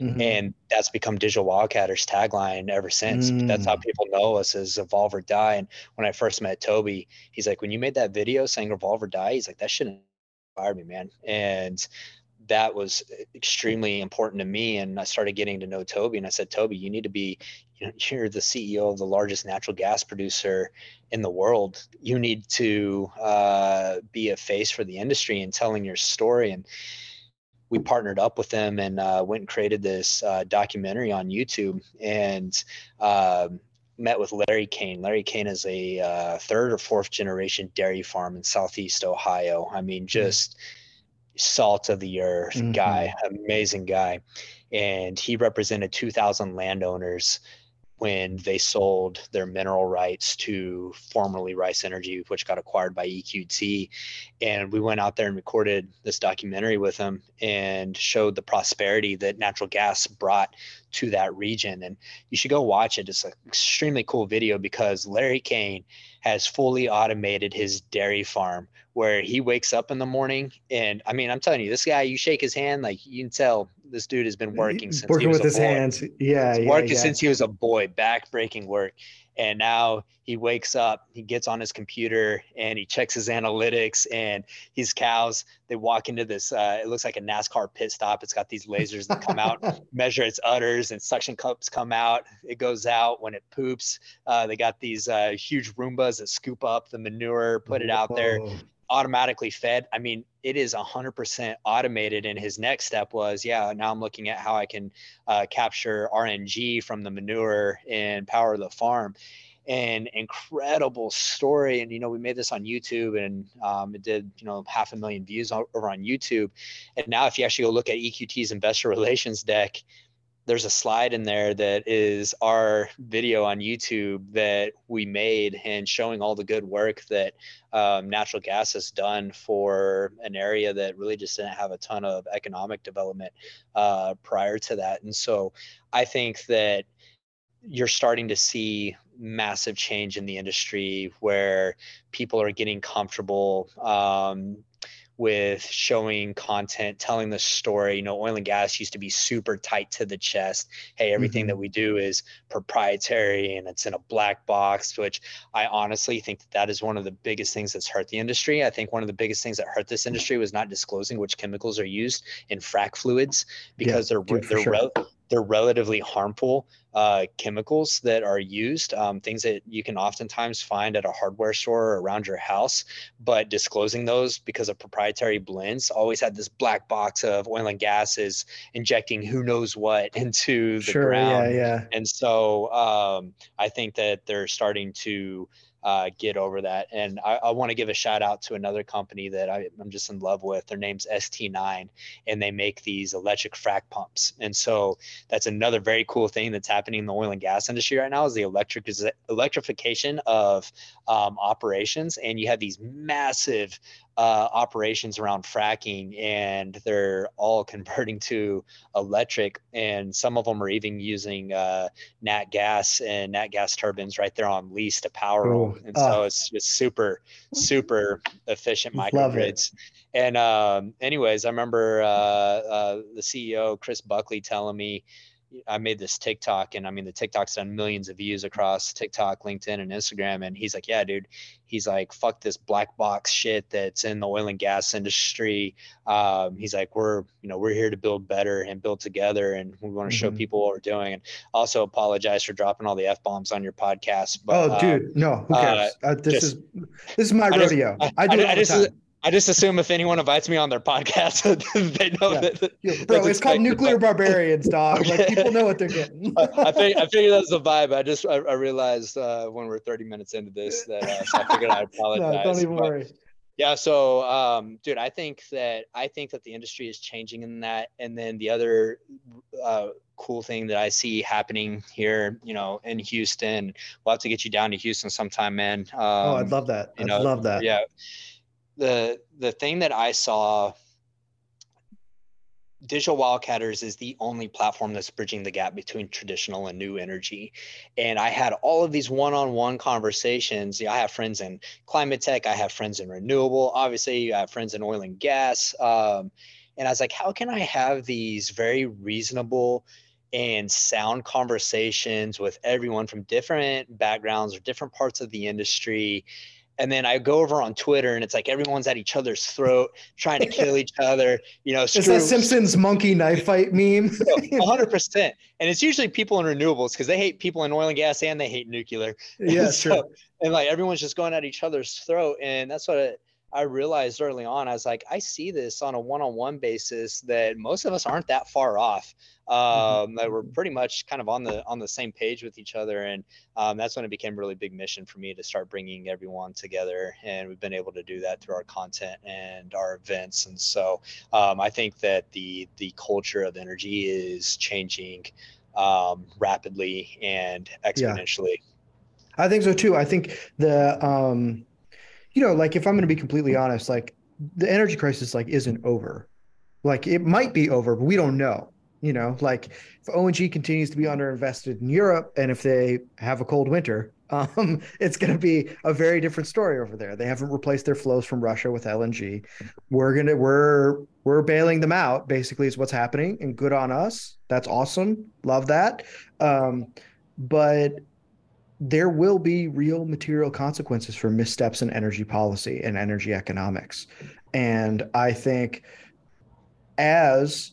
Mm-hmm. And that's become Digital Wildcatters' tagline ever since. Mm. That's how people know us, as evolve or die. And when I first met Toby, he's like, when you made that video saying evolve or die, he's like, that shouldn't inspire me, man. And that was extremely important to me. And I started getting to know Toby, and I said, Toby, you need to be, you know, you're the C E O of the largest natural gas producer in the world. You need to uh, be a face for the industry and telling your story. And we partnered up with them and uh, went and created this uh, documentary on YouTube, and uh, met with Larry Kane. Larry Kane is a uh, third or fourth generation dairy farm in Southeast Ohio. I mean, just salt of the earth mm-hmm. guy, amazing guy. And he represented two thousand landowners when they sold their mineral rights to formerly Rice Energy, which got acquired by E Q T. And we went out there and recorded this documentary with them and showed the prosperity that natural gas brought to that region. And you should go watch it. It's an extremely cool video because Larry Kane has fully automated his dairy farm, where he wakes up in the morning. And I mean, I'm telling you, this guy, you shake his hand, like you can tell this dude has been working since working he was with a his boy. hands. Yeah, yeah, working yeah. since he was a boy, back-breaking work. And now he wakes up, he gets on his computer and he checks his analytics, and his cows, they walk into this, uh, it looks like a NASCAR pit stop. It's got these lasers that come out, measure its udders, and suction cups come out. It goes out when it poops. Uh, they got these uh, huge Roombas that scoop up the manure, put it out Whoa. there, automatically fed. I mean, it is one hundred percent automated. And his next step was, yeah, now I'm looking at how I can uh, capture R N G from the manure and power the farm. An incredible story. And, you know, we made this on YouTube, and um, it did, you know, half a million views over on YouTube. And now if you actually go look at E Q T's investor relations deck, there's a slide in there that is our video on YouTube that we made, and showing all the good work that um, natural gas has done for an area that really just didn't have a ton of economic development uh, prior to that. And so I think that you're starting to see massive change in the industry where people are getting comfortable um, with showing content, telling the story. You know, oil and gas used to be super tight to the chest. Hey, everything mm-hmm. that we do is proprietary and it's in a black box, which I honestly think that, that is one of the biggest things that's hurt the industry. I think one of the biggest things that hurt this industry was not disclosing which chemicals are used in frac fluids, because yeah, they're, dude, they're, sure. re- they're relatively harmful uh, chemicals that are used, um, things that you can oftentimes find at a hardware store or around your house. But disclosing those, because of proprietary blends, always had this black box of oil and gas is injecting who knows what into the sure, ground. Yeah, yeah. And so um, I think that they're starting to uh, get over that. And I, I want to give a shout out to another company that I, I'm just in love with. Their name's S T nine, and they make these electric frac pumps. And so that's another very cool thing that's happening in the oil and gas industry right now, is the electric electrification of um, operations. And you have these massive uh, operations around fracking, and they're all converting to electric. And some of them are even using uh, nat gas and nat gas turbines right there on lease to power them. And so uh, it's just super, super efficient microgrids. And um, anyways, I remember uh, uh, the C E O, Chris Buckley, telling me, I made this TikTok, and I mean, the TikTok's done millions of views across TikTok, LinkedIn, and Instagram. And he's like, yeah, dude, he's like, fuck this black box shit that's in the oil and gas industry. Um, he's like, we're, you know, we're here to build better and build together. And we want to mm-hmm. show people what we're doing. And also apologize for dropping all the F bombs on your podcast. But, oh, dude, um, no, who cares? Uh, uh, this just, is, this is my I rodeo. Just, I, I do it all I, the time. Is, I just assume if anyone invites me on their podcast, they know yeah. that. Yeah, bro, it's called Nuclear Barbarians, dog. Like, people know what they're getting. I, I, fig- I figured that was the vibe. I just I, I realized uh, when we're thirty minutes into this that uh, so I figured I apologize. No, don't even but, worry. Yeah, so, um, dude, I think that I think that the industry is changing in that. And then the other uh, cool thing that I see happening here, you know, in Houston, we'll have to get you down to Houston sometime, man. Um, oh, I'd love that. I'd know, love that. Yeah. The the thing that I saw, Digital Wildcatters is the only platform that's bridging the gap between traditional and new energy. And I had all of these one-on-one conversations. I have friends in climate tech. I have friends in renewable. Obviously, I have friends in oil and gas. Um, and I was like, how can I have these very reasonable and sound conversations with everyone from different backgrounds or different parts of the industry? And then I go over on Twitter, and it's like everyone's at each other's throat, trying to kill each other. You know, it's that Simpsons monkey knife fight meme. one hundred percent. And it's usually people in renewables, because they hate people in oil and gas, and they hate nuclear. Yeah, so, true. And like everyone's just going at each other's throat, and that's what it, I realized early on. I was like, I see this on a one-on-one basis that most of us aren't that far off. Um, mm-hmm. That we're pretty much kind of on the on the same page with each other. And um, that's when it became a really big mission for me to start bringing everyone together. And we've been able to do that through our content and our events. And so um, I think that the the culture of energy is changing um, rapidly and exponentially. Yeah. I think so too. I think the, um, you know, like if I'm going to be completely honest, like the energy crisis, like isn't over. Like it might be over, but we don't know. You know, like if O N G continues to be underinvested in Europe, and if they have a cold winter, um, it's going to be a very different story over there. They haven't replaced their flows from Russia with L N G. We're gonna we're we're bailing them out. Basically, is what's happening, and good on us. That's awesome. Love that. Um, but there will be real material consequences for missteps in energy policy and energy economics, and I think as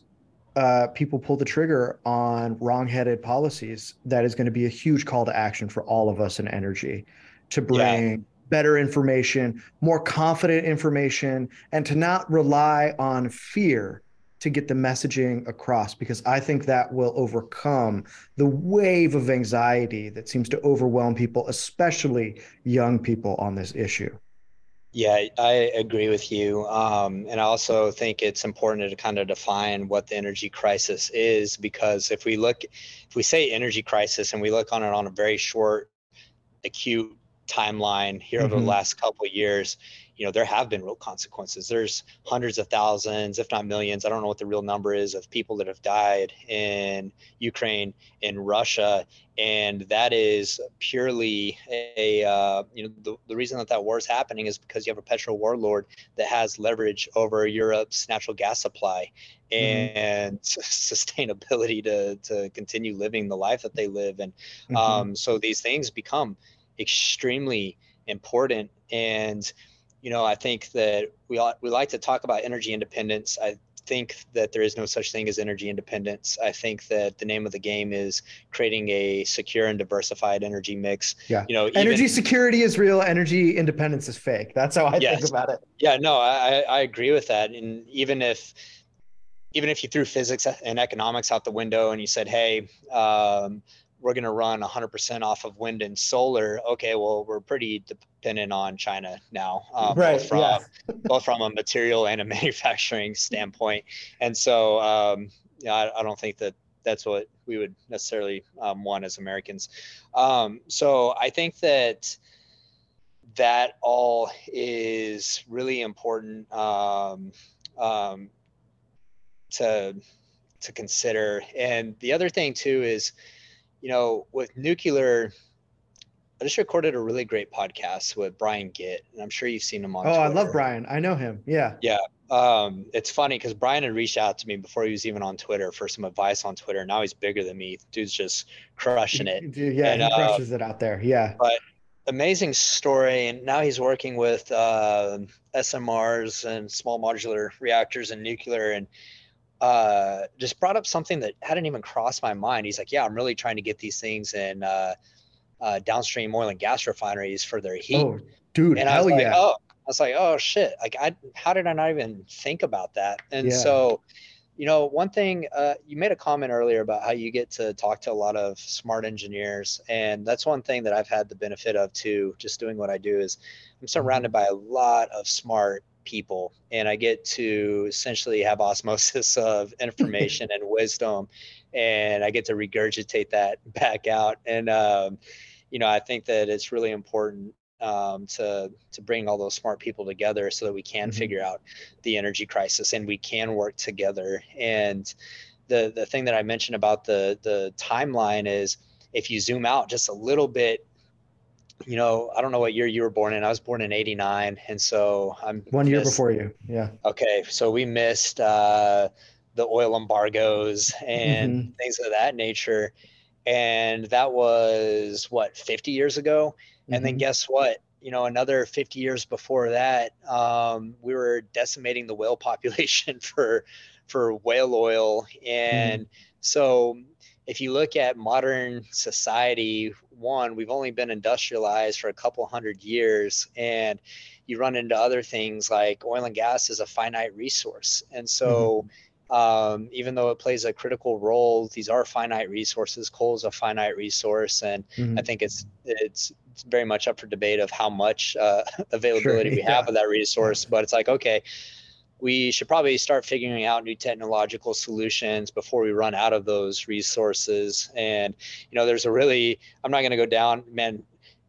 Uh, people pull the trigger on wrongheaded policies, that is going to be a huge call to action for all of us in energy to bring yeah. better information, more confident information, and to not rely on fear to get the messaging across, because I think that will overcome the wave of anxiety that seems to overwhelm people, especially young people, on this issue. Yeah, I agree with you. Um, and I also think it's important to kind of define what the energy crisis is, because if we look, if we say energy crisis and we look on it on a very short, acute timeline here mm-hmm. over the last couple of years, you know, there have been real consequences. There's hundreds of thousands, if not millions, I don't know what the real number is, of people that have died in Ukraine, in Russia. And that is purely a, uh, you know, the, the reason that that war is happening is because you have a petro warlord that has leverage over Europe's natural gas supply mm-hmm. and sustainability to, to continue living the life that they live. And mm-hmm. um, so these things become extremely important. And you know, I think that we ought, we like to talk about energy independence. I think that there is no such thing as energy independence. I think that the name of the game is creating a secure and diversified energy mix. Yeah. You know, energy even, security is real. Energy independence is fake. That's how I yes. think about it. Yeah. No, I, I agree with that. And even if even if you threw physics and economics out the window and you said, hey, um, we're going to run one hundred percent off of wind and solar. Okay, well, we're pretty dependent on China now, um, right, both, from, yeah. both from a material and a manufacturing standpoint. And so um, yeah, I, I don't think that that's what we would necessarily um, want as Americans. Um, so I think that that all is really important um, um, to, to consider. And the other thing too is, you know, with nuclear, I just recorded a really great podcast with Brian Gitt, and I'm sure you've seen him on. Oh, Twitter. I love Brian. I know him. Yeah. Yeah. Um, it's funny because Brian had reached out to me before he was even on Twitter for some advice on Twitter. Now he's bigger than me. Dude's just crushing it. Yeah, and, he uh, crushes it out there. Yeah. But amazing story. And now he's working with uh, S M Rs and small modular reactors and nuclear, and Uh, just brought up something that hadn't even crossed my mind. He's like, yeah, I'm really trying to get these things in uh, uh, downstream oil and gas refineries for their heat. Oh, dude, and hell I was like, yeah. oh, I was like, oh shit. Like I, how did I not even think about that? And yeah. so, you know, one thing, uh, you made a comment earlier about how you get to talk to a lot of smart engineers. And that's one thing that I've had the benefit of too, just doing what I do, is I'm surrounded by a lot of smart people, and I get to essentially have osmosis of information and wisdom, and I get to regurgitate that back out. And um, you know, I think that it's really important um, to to bring all those smart people together so that we can mm-hmm. figure out the energy crisis and we can work together. And the the thing that I mentioned about the the timeline is, if you zoom out just a little bit. You know, I don't know what year you were born in. I was born in eighty-nine. And so I'm one year missed, before you. Yeah. Okay. So we missed uh, the oil embargoes and mm-hmm. things of that nature. And that was what, fifty years ago. Mm-hmm. And then guess what? You know, another fifty years before that, um, we were decimating the whale population for, for whale oil. And mm-hmm. so if you look at modern society, one, we've only been industrialized for a couple hundred years, and you run into other things like oil and gas is a finite resource. And so mm-hmm. um, even though it plays a critical role, these are finite resources. Coal is a finite resource. And mm-hmm. I think it's, it's it's very much up for debate of how much uh, availability sure, yeah. we have of that resource. Yeah. But it's like, okay, we should probably start figuring out new technological solutions before we run out of those resources. And, you know, there's a really, I'm not going to go down, man,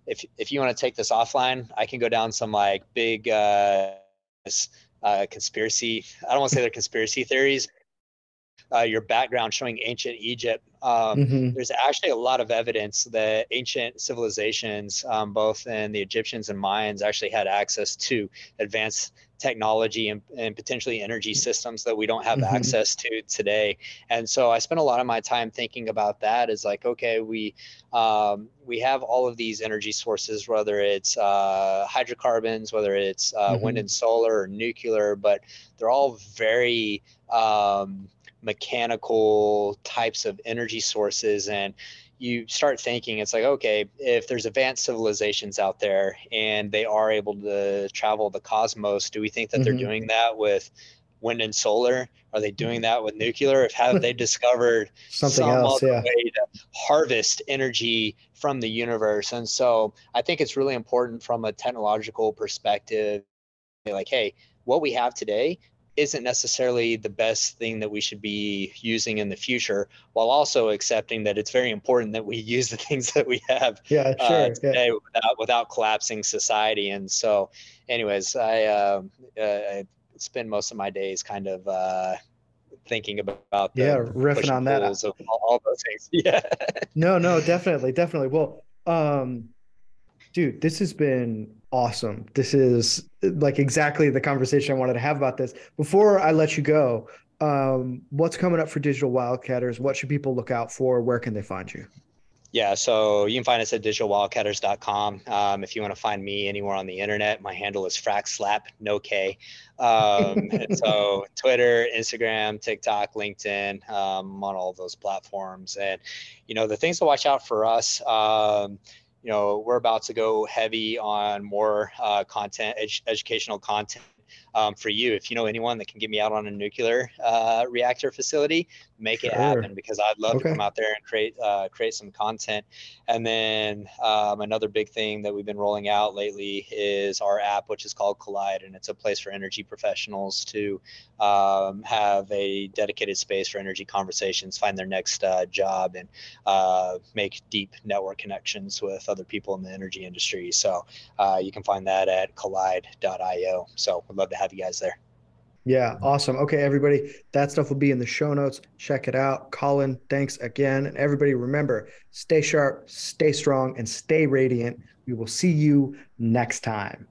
if, if you want to take this offline, I can go down some like big uh, uh, conspiracy, I don't want to say they're conspiracy theories, uh, your background showing ancient Egypt. Um, mm-hmm. There's actually a lot of evidence that ancient civilizations, um, both in the Egyptians and Mayans, actually had access to advanced technology and, and potentially energy systems that we don't have mm-hmm. access to today. And so I spent a lot of my time thinking about that is like, okay, we um, we have all of these energy sources, whether it's uh, hydrocarbons, whether it's uh, mm-hmm. wind and solar or nuclear, but they're all very um, mechanical types of energy sources. And you start thinking, it's like, okay, if there's advanced civilizations out there and they are able to travel the cosmos, do we think that mm-hmm. they're doing that with wind and solar? Are they doing that with nuclear? If have they discovered something some else, other yeah. way to harvest energy from the universe? And so I think it's really important from a technological perspective, like, hey, what we have today isn't necessarily the best thing that we should be using in the future, while also accepting that it's very important that we use the things that we have yeah, sure, uh, today yeah. without, without collapsing society. And so anyways, I, uh, I spend most of my days kind of uh, thinking about the yeah, riffing on that. Of all, all those things. Yeah. No, no, definitely. Definitely. Well, um, dude, this has been awesome. This is like exactly the conversation I wanted to have about this. Before I let you go, um, what's coming up for Digital Wildcatters? What should people look out for? Where can they find you? Yeah, so you can find us at digital wildcatters dot com. Um, if you want to find me anywhere on the internet, my handle is frackslap, no K. Um, and so Twitter, Instagram, TikTok, LinkedIn, um, on all those platforms. And, you know, the things to watch out for us, um, you know, we're about to go heavy on more uh, content, ed- educational content um, for you. If you know anyone that can get me out on a nuclear uh, reactor facility, make sure. it happen, because I'd love okay. to come out there and create uh, create some content. And then um, another big thing that we've been rolling out lately is our app, which is called Collide, and it's a place for energy professionals to um, have a dedicated space for energy conversations, find their next uh, job, and uh, make deep network connections with other people in the energy industry. So uh, you can find that at collide dot io. So we'd love to have you guys there. Yeah, awesome. Okay, everybody, that stuff will be in the show notes. Check it out. Colin, thanks again. And everybody, remember, stay sharp, stay strong, and stay radiant. We will see you next time.